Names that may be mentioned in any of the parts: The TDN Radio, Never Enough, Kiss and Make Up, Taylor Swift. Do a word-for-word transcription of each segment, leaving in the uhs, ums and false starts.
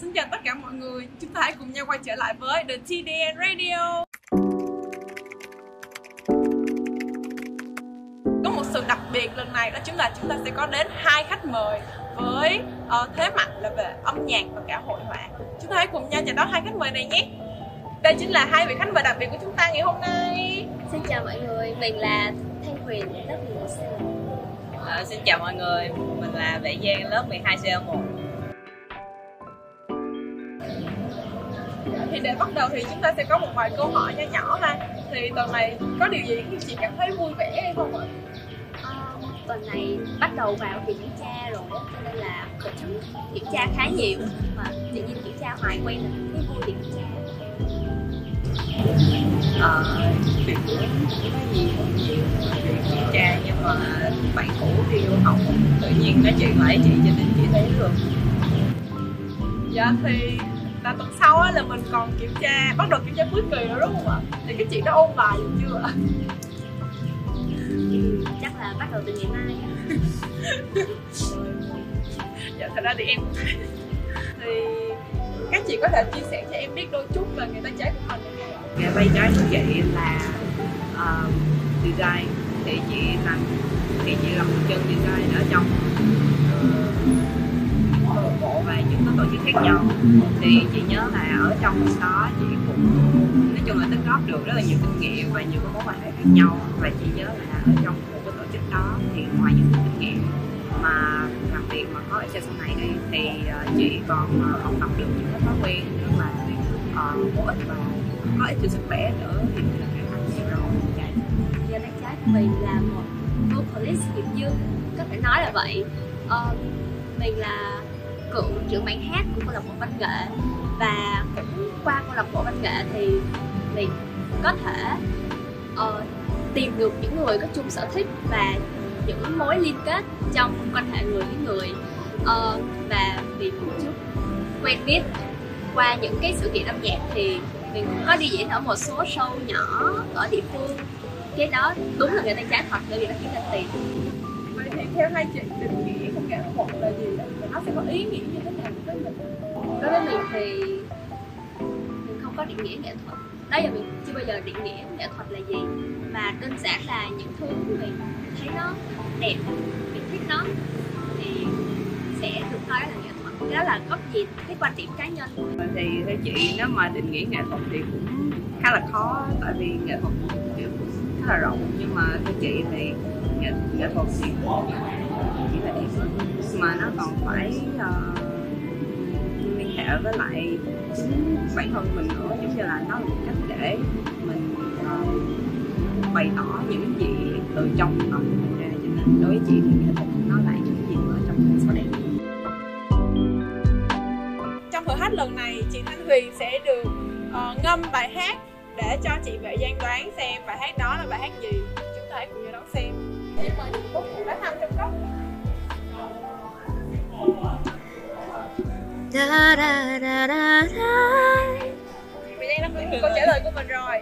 Xin chào tất cả mọi người, chúng ta hãy cùng nhau quay trở lại với The tê đê en Radio. Có một sự đặc biệt lần này đó chính là chúng ta sẽ có đến hai khách mời với uh, thế mạnh là về âm nhạc và cả hội họa. Chúng ta hãy cùng nhau chào đón hai khách mời này nhé. Đây chính là hai vị khách mời đặc biệt của chúng ta ngày hôm nay. Xin chào mọi người, mình là Thanh Huyền lớp mười hai xê một. À, xin chào mọi người, mình là Vẽ Giang lớp mười hai xê một. Thì để bắt đầu thì chúng ta sẽ có một vài câu hỏi nhỏ nhỏ ha. Thì tuần này có điều gì khiến chị cảm thấy vui vẻ hay không ạ? À, tuần này bắt đầu vào kỳ kiểm tra rồi cho nên là cũng kiểm tra khá nhiều, nhưng mà tự nhiên kiểm tra hoài quay lại cái vui điểm kiểm tra. Ờ, thì cũng có nhiều nhiều kiểm tra, nhưng mà bạn cũ thì yêu học tự nhiên nói chuyện lại chị cho nên chị thấy được. Dạ thì là tuần sau á là mình còn kiểm tra, bắt đầu kiểm tra cuối kỳ rồi đúng không ạ? Thì cái chị đã ôn bài gì chưa ạ? Ừ, chắc là bắt đầu từ ngày mai. Dạ thật ra thì em thì các chị có thể chia sẻ cho em biết đôi chút về nghề tay trái của mình được không ạ? Nghề tay trái của chị là uh, design, thì chị làm thì chị làm một chân design ở trong bộ và những cái tổ chức khác nhau. Thì chị nhớ là ở trong đó chị cũng nói chung là tích góp được rất là nhiều kinh nghiệm và nhiều mối quan hệ khác nhau, và chị nhớ là ở trong một cái tổ chức đó thì ngoài những kinh nghiệm mà đặc biệt mà có ở trên sau này đây thì chị còn học tập được những cái thói quen rất là bổ ích và có ích cho sức khỏe nữa, thì mình là khả năng nhiều rồi. Giờ tay trái của mình là một vocalist nghiệp dư, có thể nói là vậy. Um, mình là cựu trưởng ban hát của câu lạc bộ văn nghệ, và cũng qua câu lạc bộ văn nghệ thì mình có thể uh, tìm được những người có chung sở thích và những mối liên kết trong quan hệ người với người, uh, và vì cũng trước quen biết qua những cái sự kiện âm nhạc thì mình cũng có đi diễn ở một số show nhỏ ở địa phương. Cái đó đúng là người ta trái thật, bởi vì nó kiếm ra tiền. Vậy thì theo hai chị định nghĩa không kể một là gì đó, nó sẽ có ý nghĩa như thế nào với mình? Đối với mình thì mình không có định nghĩa nghệ thuật. Đó giờ mình chưa bao giờ định nghĩa nghệ thuật là gì, mà đơn giản là những thứ mình thấy nó đẹp, mình thích nó thì sẽ được coi là nghệ thuật. Cái đó là góc nhìn, cái quan điểm cá nhân. Thì theo chị nếu mà định nghĩa nghệ thuật thì cũng khá là khó, tại vì nghệ thuật kiểu khá là rộng, nhưng mà theo chị thì nghệ, nghệ thuật thì chỉ là đẹp mà nó còn phải uh, liên hệ với lại chính bản thân mình nữa, giống như là nó là một cách để mình uh, bày tỏ những gì từ trong tâm mình ra, cho nên đối với chị thì nghệ thuật nó lại những gì ở trong mình sẽ đẹp. Trong thử thách lần này chị Thanh Huyền sẽ được uh, ngâm bài hát để cho chị Vệ Giang đoán xem bài hát đó là bài hát gì. Chúng ta hãy cùng nhau đón xem. Để mời những bút của bác Thanh trong cốc. Da da da da da. Vệ Giang đã có câu trả lời của mình rồi.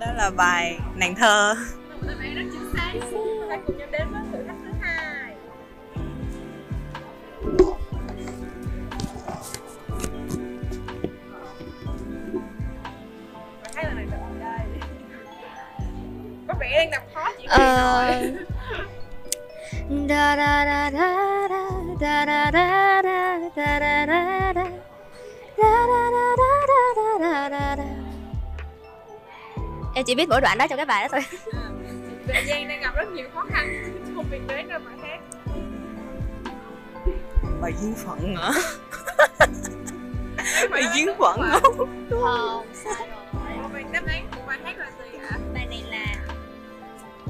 Đó là bài Nàng Thơ. Các bạn rất chính xác. Chúng ta cùng nhau đến với thử thách thứ hai. Có vẻ đang làm khó chị rồi. Da da da da da da da da da da da da da da da. Em chỉ biết mỗi đoạn đó trong cái bài đó thôi. Vệ Giang đang gặp rất nhiều khó khăn trong việc đến ra bài hát. Bài Duyên Phận hả? Bài Duyên Phận không? Không, sai rồi. Đáp án của bài hát là gì hả? Bài này là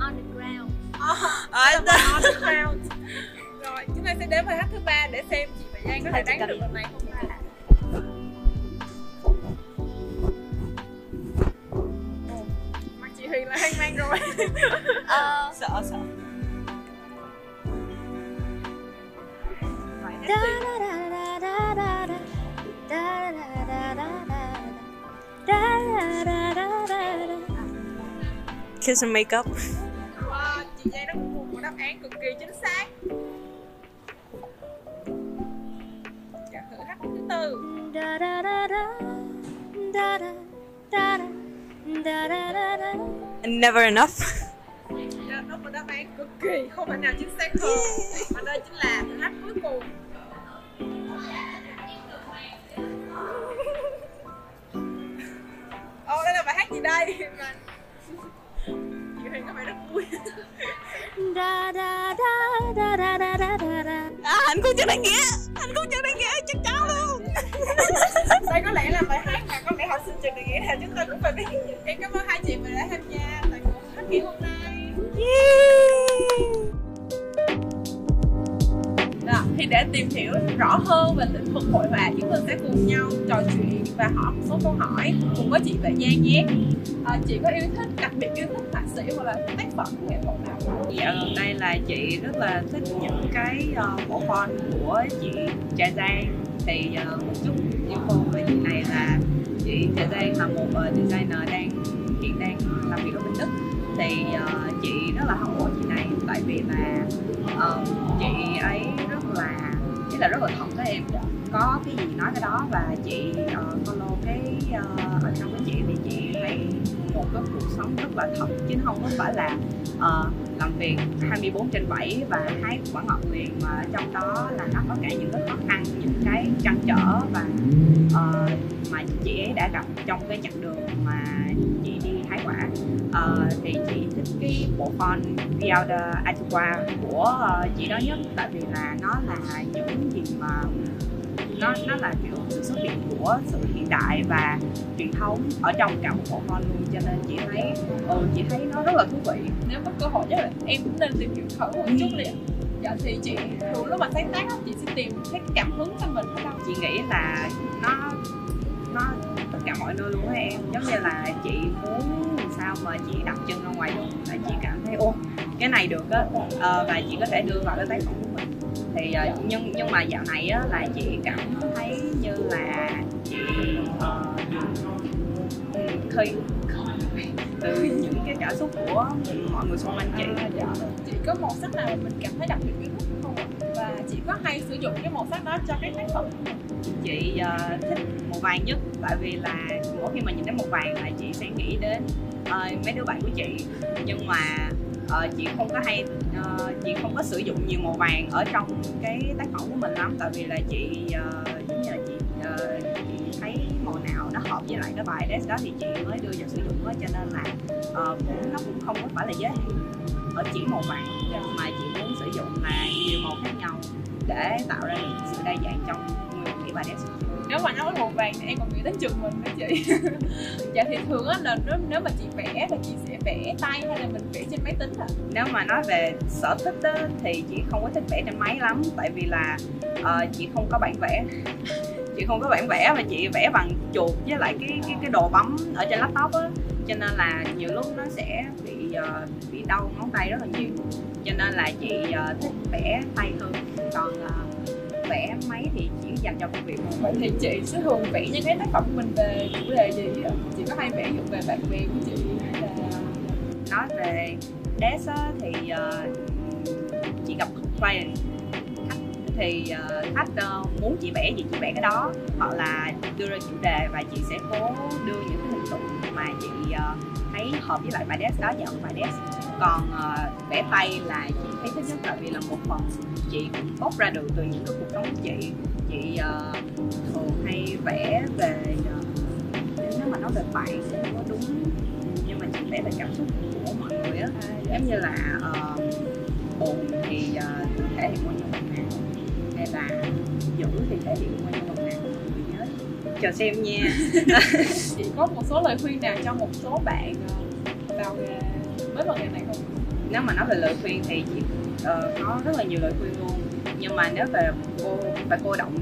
On The Ground. Oh, là On The Ground. Rồi, chúng ta sẽ đến bài hát thứ ba để xem chị Vĩ An có thể đoán được lần này không ạ. Mặt chị Huyền là hoang mang rồi. uh... Sợ, sợ. Bài hát Kiss and Make Up. Wow, chị Giang đã có một đáp án cực kỳ chính xác. thử hát thứ tư. Never Enough. Đó, đó là đáp án cực kỳ không phải nào chính xác hơn, mà đây chính là thử hát cuối cùng. Ồ, oh, đây là bài hát gì đây? Chị Huyền có vẻ rất vui. À, hạnh phúc chưa đánh nghĩa, hạnh phúc chưa đánh nghĩa chắc cháu luôn. Đây có lẽ là bài hát mà có lẽ học sinh trường Đại Nghĩa là chúng tôi cũng phải biết. Em cảm ơn hai chị mình đã tham gia tại cuộc hát nghĩa hôm nay. Đó, thì để tìm hiểu rõ hơn về lĩnh vực hội họa, chúng tôi sẽ cùng nhau trò chuyện và hỏi một số câu hỏi cùng với chị Lệ Giang nhé. À, chị có yêu thích, đặc biệt yêu thích họa sĩ hoặc là tác phẩm nghệ thuật nào không? Dạo gần đây là chị rất là thích những cái uh, bộ con của chị Trà Giang. Thì uh, một chút yêu cầu về chị này là chị Trà Giang là một uh, designer đang hiện đang làm việc ở Bình Đức. Thì uh, chị rất là hâm mộ chị này tại vì là uh, chị ấy rất là chỉ là rất là thân với em, có cái gì nói cái đó, và chị uh, follow cái uh, ở trong cái chị thì chị thấy một cái cuộc sống rất là thật chứ không có phải là uh, làm việc hai mươi bốn trên bảy và hái quả ngọt liền, mà trong đó là nó có cả những cái khó khăn, những cái trăn trở và uh, mà chị ấy đã gặp trong cái chặng đường mà chị đi hái quả. Uh, thì chị thích cái bộ phone Beyond Aqua của uh, chị đó nhất, tại vì là nó là những gì mà nó nó là kiểu sự xuất hiện của sự hiện đại và truyền thống ở trong cả một bộ phone luôn, cho nên chị thấy ừ, chị thấy nó rất là thú vị. Nếu có cơ hội chắc là em cũng nên tìm hiểu thử một chút liền. Dạ thì chị thường lúc mà sáng tác á, chị sẽ tìm thấy cái cảm hứng cho mình ở đâu? Chị nghĩ là nó nó tất cả mọi nơi luôn á em, giống như là chị muốn sao mà chị đặt chân ra ngoài đường là chị cảm thấy ô cái này được á, à, và chị có thể đưa vào cái tác phẩm của mình. Thì nhưng nhưng mà dạo này á, là chị cảm thấy như là chị uh, khi từ những cái cảm xúc của mọi người xung quanh chị. À, chị có màu sắc nào mình cảm thấy đặc biệt yêu thích không, và chị có hay sử dụng cái màu sắc đó cho cái tác phẩm của mình? Chị uh, thích màu vàng nhất, tại vì là mỗi khi mà nhìn thấy màu vàng là chị sẽ nghĩ đến uh, mấy đứa bạn của chị, nhưng mà Uh, chị không có hay uh, chị không có sử dụng nhiều màu vàng ở trong cái tác phẩm của mình lắm, tại vì là chị uh, giống như là chị, uh, chị thấy màu nào nó hợp với lại cái bài desk đó thì chị mới đưa vào sử dụng đó, cho nên là uh, cũng nó cũng không có phải là giới hạn ở chỉ màu vàng, mà chị muốn sử dụng là nhiều màu khác nhau để tạo ra sự đa dạng trong cái bài desk. Nếu mà nói màu vàng thì em còn nghĩ đến trường mình đó chị. Dạ thì thường á là nếu, nếu mà chị vẽ là chị sẽ vẽ tay hay là mình vẽ trên máy tính hả? Nếu mà nói về sở thích đó, thì chị không có thích vẽ trên máy lắm, tại vì là uh, chị không có bản vẽ. Chị không có bản vẽ mà chị vẽ bằng chuột với lại cái cái cái đồ bấm ở trên laptop á, cho nên là nhiều lúc nó sẽ bị uh, bị đau ngón tay rất là nhiều, cho nên là chị uh, thích vẽ tay hơn. Còn uh, vẽ máy thì chỉ dành cho công việc. Vậy thì chị sẽ thường vẽ những cái tác phẩm của mình về chủ đề gì vậy? Chị có hay vẽ dụng về bạn bè của chị hay là nói về desk á, thì uh, chị gặp client khách thì uh, khách uh, muốn chị vẽ gì chị vẽ cái đó, hoặc là đưa ra chủ đề và chị sẽ cố đưa những cái hình tượng mà chị uh, thấy hợp với lại bài desk đó vào bài desk. Còn uh, vẽ tay là chị thấy thích nhất, tại vì là một phần chị cũng bóc ra được từ những cái cuộc sống của chị. Chị uh, thường hay vẽ về uh, nếu mà nói về bạn cũng có đúng, nhưng mà chị vẽ về cảm xúc của mọi người á, giống như là uh, buồn thì uh, thể hiện qua nhân vật nào, hay là dữ thì thể hiện qua nhân vật nào. Chị nhớ chờ xem nha. Chị có một số lời khuyên nào cho một số bạn uh, vào nghề mới vào nghề này không? Nếu mà nói về lời khuyên thì chị uh, có rất là nhiều lời khuyên luôn, nhưng mà nếu về cô phải cô động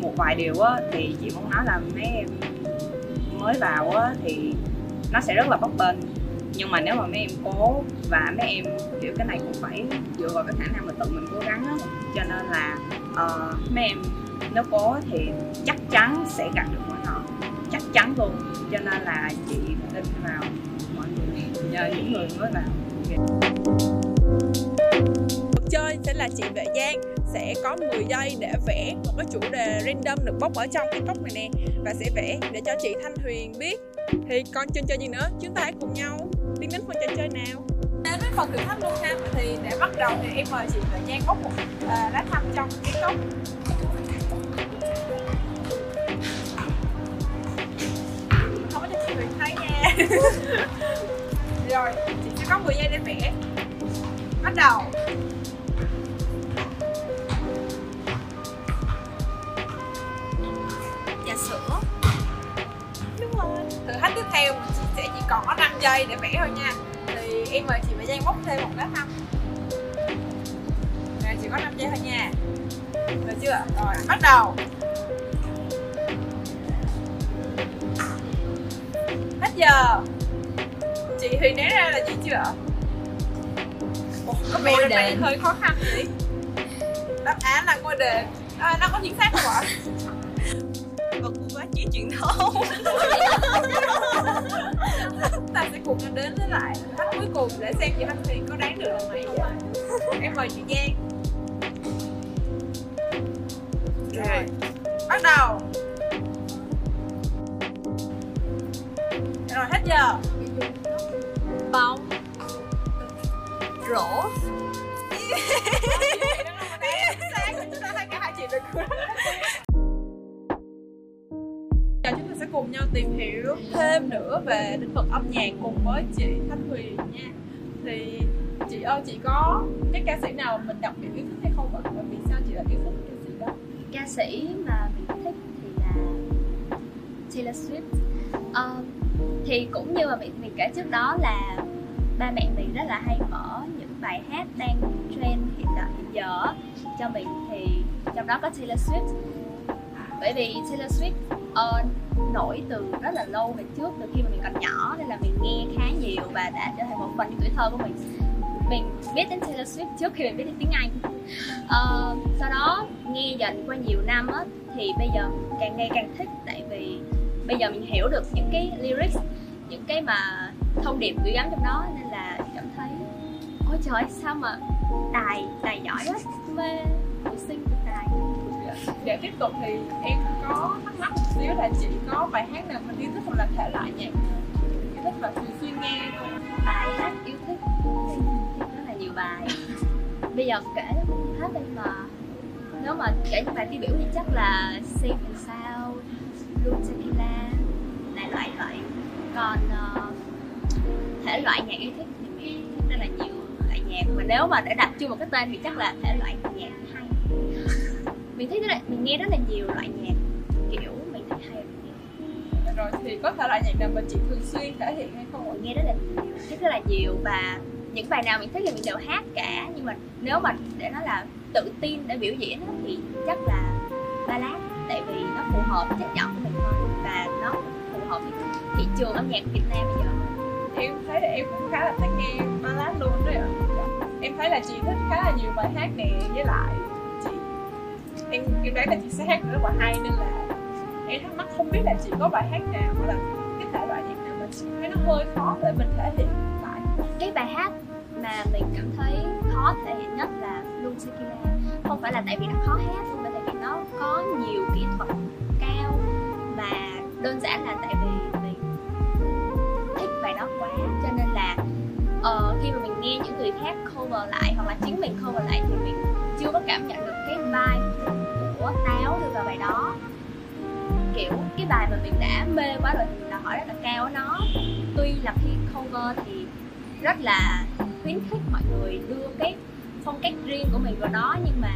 một vài điều á, thì chị muốn nói là mấy em mới vào á, thì nó sẽ rất là bấp bênh, nhưng mà nếu mà mấy em cố và mấy em kiểu cái này cũng phải dựa vào cái khả năng mà tự mình cố gắng á, cho nên là uh, mấy em nếu cố thì chắc chắn sẽ gặt được mọi thứ, chắc chắn luôn, cho nên là chị tin vào mọi người, nhờ những người mới vào. Chơi sẽ là chị Lệ Giang sẽ có mười giây để vẽ một cái chủ đề random được bốc ở trong cái cốc này nè, và sẽ vẽ để cho chị Thanh Huyền biết. Thì còn chơi chơi gì nữa, chúng ta hãy cùng nhau tiến đến phần chơi chơi nào. Đến với phần thử thách luôn ha. Thì để bắt đầu thì em mời chị tự nhiên bốc một lá thăm trong cái cốc. Không có cho chị Huyền thấy nha. Rồi, chị sẽ có mười giây để vẽ. Bắt đầu. Trà sữa. Đúng rồi. Thử thách tiếp theo chị sẽ chỉ còn có năm giây để vẽ thôi nha. Thì em mời chị phải Giang bốc thêm một lá thăm. Rồi, chỉ có năm giây thôi nha. Được chưa? Rồi, bắt đầu. Hết giờ. Chị Huyền né ra là gì chưa ạ? Có vẻ là này hơi khó khăn vậy. Đáp án là ngôi đền. À, nó có chính xác không ạ? Và cô quá chí truyền thông. Ta sẽ cùng đến với lại thách cuối cùng để xem chị Thanh Huyền có đoán được là mấy không ạ. Em mời chị Giang. Rồi, bắt đầu. Rồi, hết giờ. Bóng. Rổ. Chúng ta thấy cả hai chị được rồi. Giờ chúng ta sẽ cùng nhau tìm hiểu thêm nữa về lĩnh vực âm nhạc cùng với chị Thanh Huyền nha. Thì chị ơi, chị có cái ca sĩ nào mình đặc biệt yêu thích hay không ạ? Và vì sao chị lại yêu thích ca sĩ đó? Ca sĩ mà mình thích thì là Taylor Swift. Uh, thì cũng như mà mình kể trước đó là ba mẹ mình rất là hay mở những bài hát đang trend hiện tại hiện giờ cho mình, thì trong đó có Taylor Swift. Bởi vì Taylor Swift uh, nổi từ rất là lâu về trước, từ khi mà mình còn nhỏ, nên là mình nghe khá nhiều và đã trở thành một phần tuổi thơ của mình. Mình biết đến Taylor Swift trước khi mình biết đến tiếng Anh. Uh, sau đó nghe dần qua nhiều năm á, thì bây giờ càng ngày càng thích, tại vì bây giờ mình hiểu được những cái lyrics, những cái mà thông điệp gửi gắm trong đó, nên là cảm thấy ôi trời sao mà tài tài giỏi hết, mê tự sinh tự tài. Để tiếp tục thì em có thắc mắc một xíu là chị có bài hát nào mình yêu thích hoặc là thể loại nhạc yêu thích và thường xuyên nghe không? Bài hát yêu thích rất là nhiều bài. Bây giờ kể hết đây mà nếu mà kể những bài tiêu biểu thì chắc là Save the Sound, Blue Tequila, đại loại vậy. Còn uh, thể loại nhạc yêu thích thì mình thích rất là nhiều loại nhạc, mà nếu mà để đặt chung một cái tên thì chắc là thể loại nhạc hay. Mình thích rất là, mình nghe rất là nhiều loại nhạc, kiểu mình thấy hay. Rồi thì có thể loại nhạc nào mà chị thường xuyên thể hiện hay không? Mình nghe rất là nhiều, thích rất là nhiều, và những bài nào mình thích thì mình đều hát cả. Nhưng mà nếu mà để nói là tự tin để biểu diễn thì chắc là ballad, tại vì nó phù hợp với chất giọng của mình thôi, và nó phù hợp với thị trường âm nhạc của Việt Nam bây giờ. Em thấy là em cũng khá là thích nghe ballad luôn đấy ạ. Em thấy là chị thích khá là nhiều bài hát nè, với lại chị em em đoán là chị sẽ hát rất là hay, nên là em thắc mắc không biết là chị có bài hát nào hoặc là cái thể loại nhạc nào mà chị thấy nó hơi khó để mình thể hiện lại. Cái bài hát mà mình cảm thấy khó thể hiện nhất là Blue Tequila. Không phải là tại vì nó khó hát, không phải tại vì nó có nhiều kỹ thuật cao, mà đơn giản là tại vì mình thích bài đó quá, cho nên là uh, khi mà mình nghe những người khác cover lại hoặc là chính mình cover lại thì mình chưa có cảm nhận được cái vibe của táo đưa vào bài đó. Kiểu cái bài mà mình đã mê quá rồi thì mình đòi hỏi rất là cao nó. Tuy là khi cover thì rất là khuyến khích mọi người đưa cái phong cách riêng của mình vào đó, nhưng mà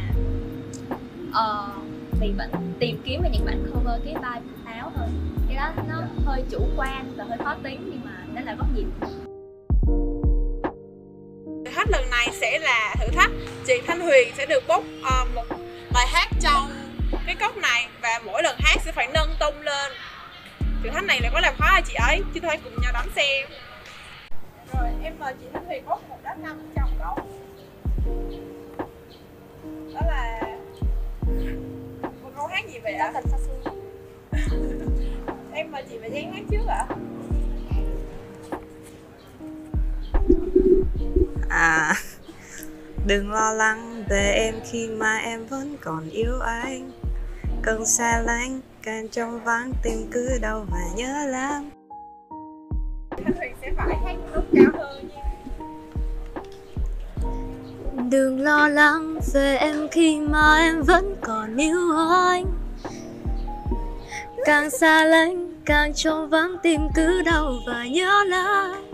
uh, mình vẫn tìm kiếm về những bản cover cái vibe của táo thôi. Cái đó nó hơi chủ quan và hơi khó tính, nhưng mà đó là góc nhìn. Thử thách lần này sẽ là thử thách chị Thanh Huyền sẽ được bốc uh, một bài hát trong cái cốc này, và mỗi lần hát sẽ phải nâng tông lên. Thử thách này là có làm khó hay chị ấy, chứ thôi cùng nhau đón xem. Rồi em mời chị Thanh Huyền bốc một đáp năm trong cốc. Đó là một câu hát gì vậy ạ? Em mời chị phải Giang hát trước ạ. À, đừng lo lắng, về em khi mà em vẫn còn yêu anh. Cơn xa lánh, càng trong vắng tim cứ đau và nhớ lắm. Thanh Huyền sẽ phải hát nốt cao hơn nha. Đừng lo lắng về em khi mà em vẫn còn yêu anh. Càng xa lánh, càng trong vắng tim cứ đau và nhớ lắm.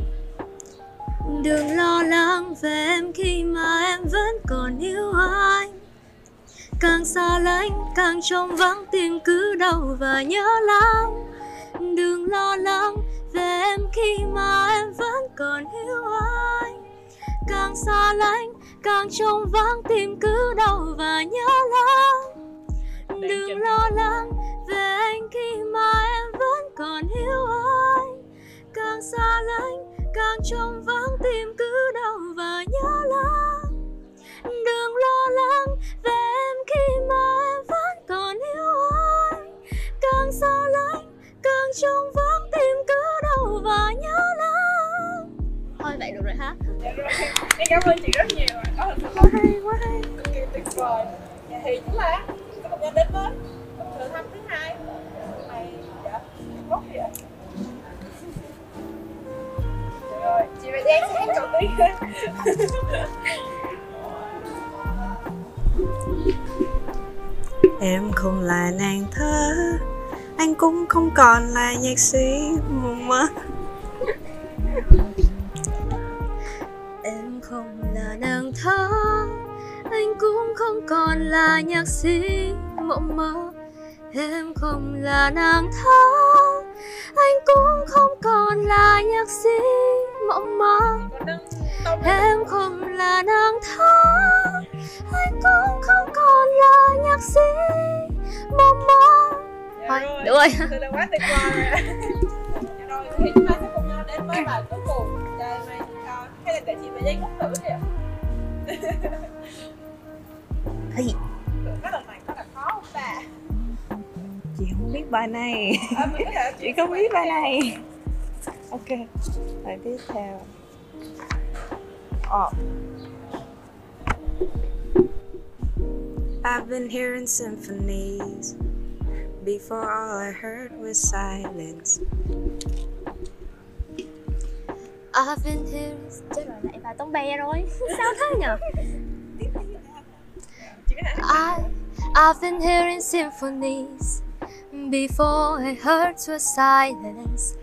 Đừng lo lắng về em khi mà em vẫn còn yêu anh. Càng xa lánh, càng trong vắng tim cứ đau và nhớ lắm. Đừng lo lắng về em khi mà em vẫn còn yêu anh. Càng xa lánh, càng trong vắng tim cứ đau và nhớ lắm. Đừng lo lắng về anh khi mà em vẫn còn yêu anh. Càng xa lánh, càng trong vắng tim cứ đau và nhớ lắm. Đừng lo lắng về em khi mà em vẫn còn yêu anh. Càng xa lánh, càng trong vắng tim cứ đau và nhớ lắm. Thôi vậy được rồi hả? Được rồi, em cảm ơn chị rất nhiều. Đó là quá hay, quá hay, cực kỳ tuyệt vời. Dạ thì chính là có một gia đình mới, thử thăm thứ hai. Mày dạ, tốt gì vậy? Rồi, chị Việt An sẽ hát cầu tí. Em không là nàng thơ, anh cũng không còn là nhạc sĩ mù mơ. Em không là nàng thơ, anh cũng không còn là nhạc sĩ mộng mơ. Em không là nàng thơ, anh cũng không còn là nhạc sĩ mộng mơ. Em không là nàng thơ, anh cũng không còn là nhạc sĩ mộng mơ. Thôi, được rồi. Thật là quá tuyệt vời. Rồi, thì chúng ta sẽ cùng nhau đến với bài cuối cùng. Đây, mày hay là để chị mày dây cút thử kìa. Thì cái lần này có là khó không ta? Chị không biết bài này. À, chị không biết bài này. Ok, bài tiếp theo. Oh. I've been hearing symphonies. Before all I heard was silence. I've been hearing. Chết rồi, lại bà Tống Bè rồi. Sao thế nhở? I, I've been hearing symphonies. Before I heard was silence.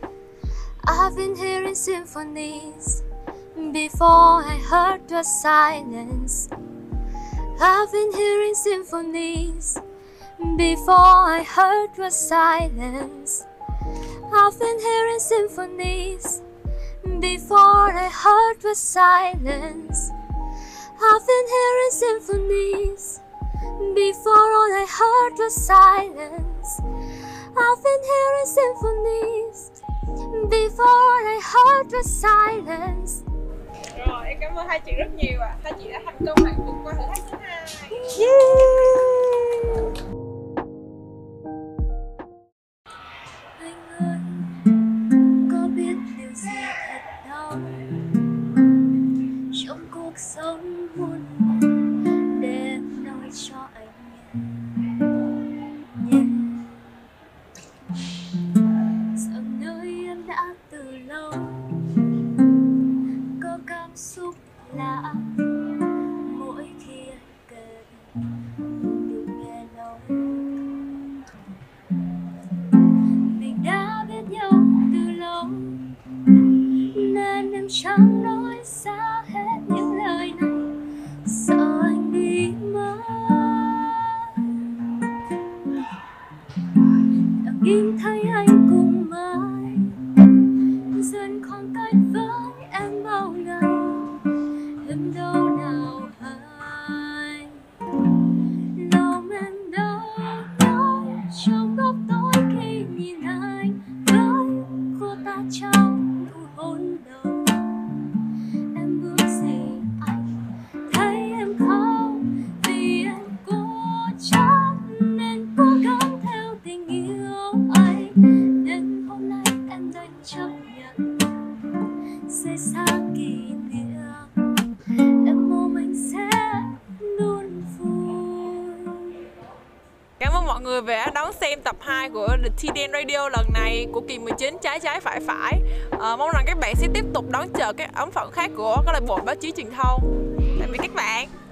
I've been hearing symphonies. Before I heard was silence. I've been hearing symphonies. Before I heard was silence. I've been hearing symphonies. Before I heard was silence. I've been hearing symphonies. Before all I heard was silence. I've been hearing symphonies. Before I heard was silence. Rồi, em cảm ơn hai chị rất nhiều ạ. À. Hai chị đã thành công hoàn vượt qua thử thách thứ hai. Yeah. Anh ơi, có biết điều gì thật đau trong cuộc sống muôn màu để em nói cho anh nghe. Yeah. Rằng nơi em đã từ lâu có cảm xúc lạ mỗi khi anh cần được nghe lòng. Mình đã biết nhau từ lâu nên em chẳng nói ra hết những lời này, sợ anh đi mất. Em nhìn thấy anh cùng mãi dần khoảng cách với em bao ngày. Em đâu nào hay lòng em đau đớn trong góc tối khi nhìn anh với cô ta trong nụ hôn đầu. Em bước gì anh thấy em khóc vì em cố chấp nên cố gắng theo tình yêu anh. ơn mọi người về đón xem tập hai của The tê đê en Radio lần này của kỳ mười chín trái trái phải phải. À, mong rằng các bạn sẽ tiếp tục đón chờ các ấn phẩm khác của câu lạc bộ báo chí truyền thông. Tạm biệt các bạn.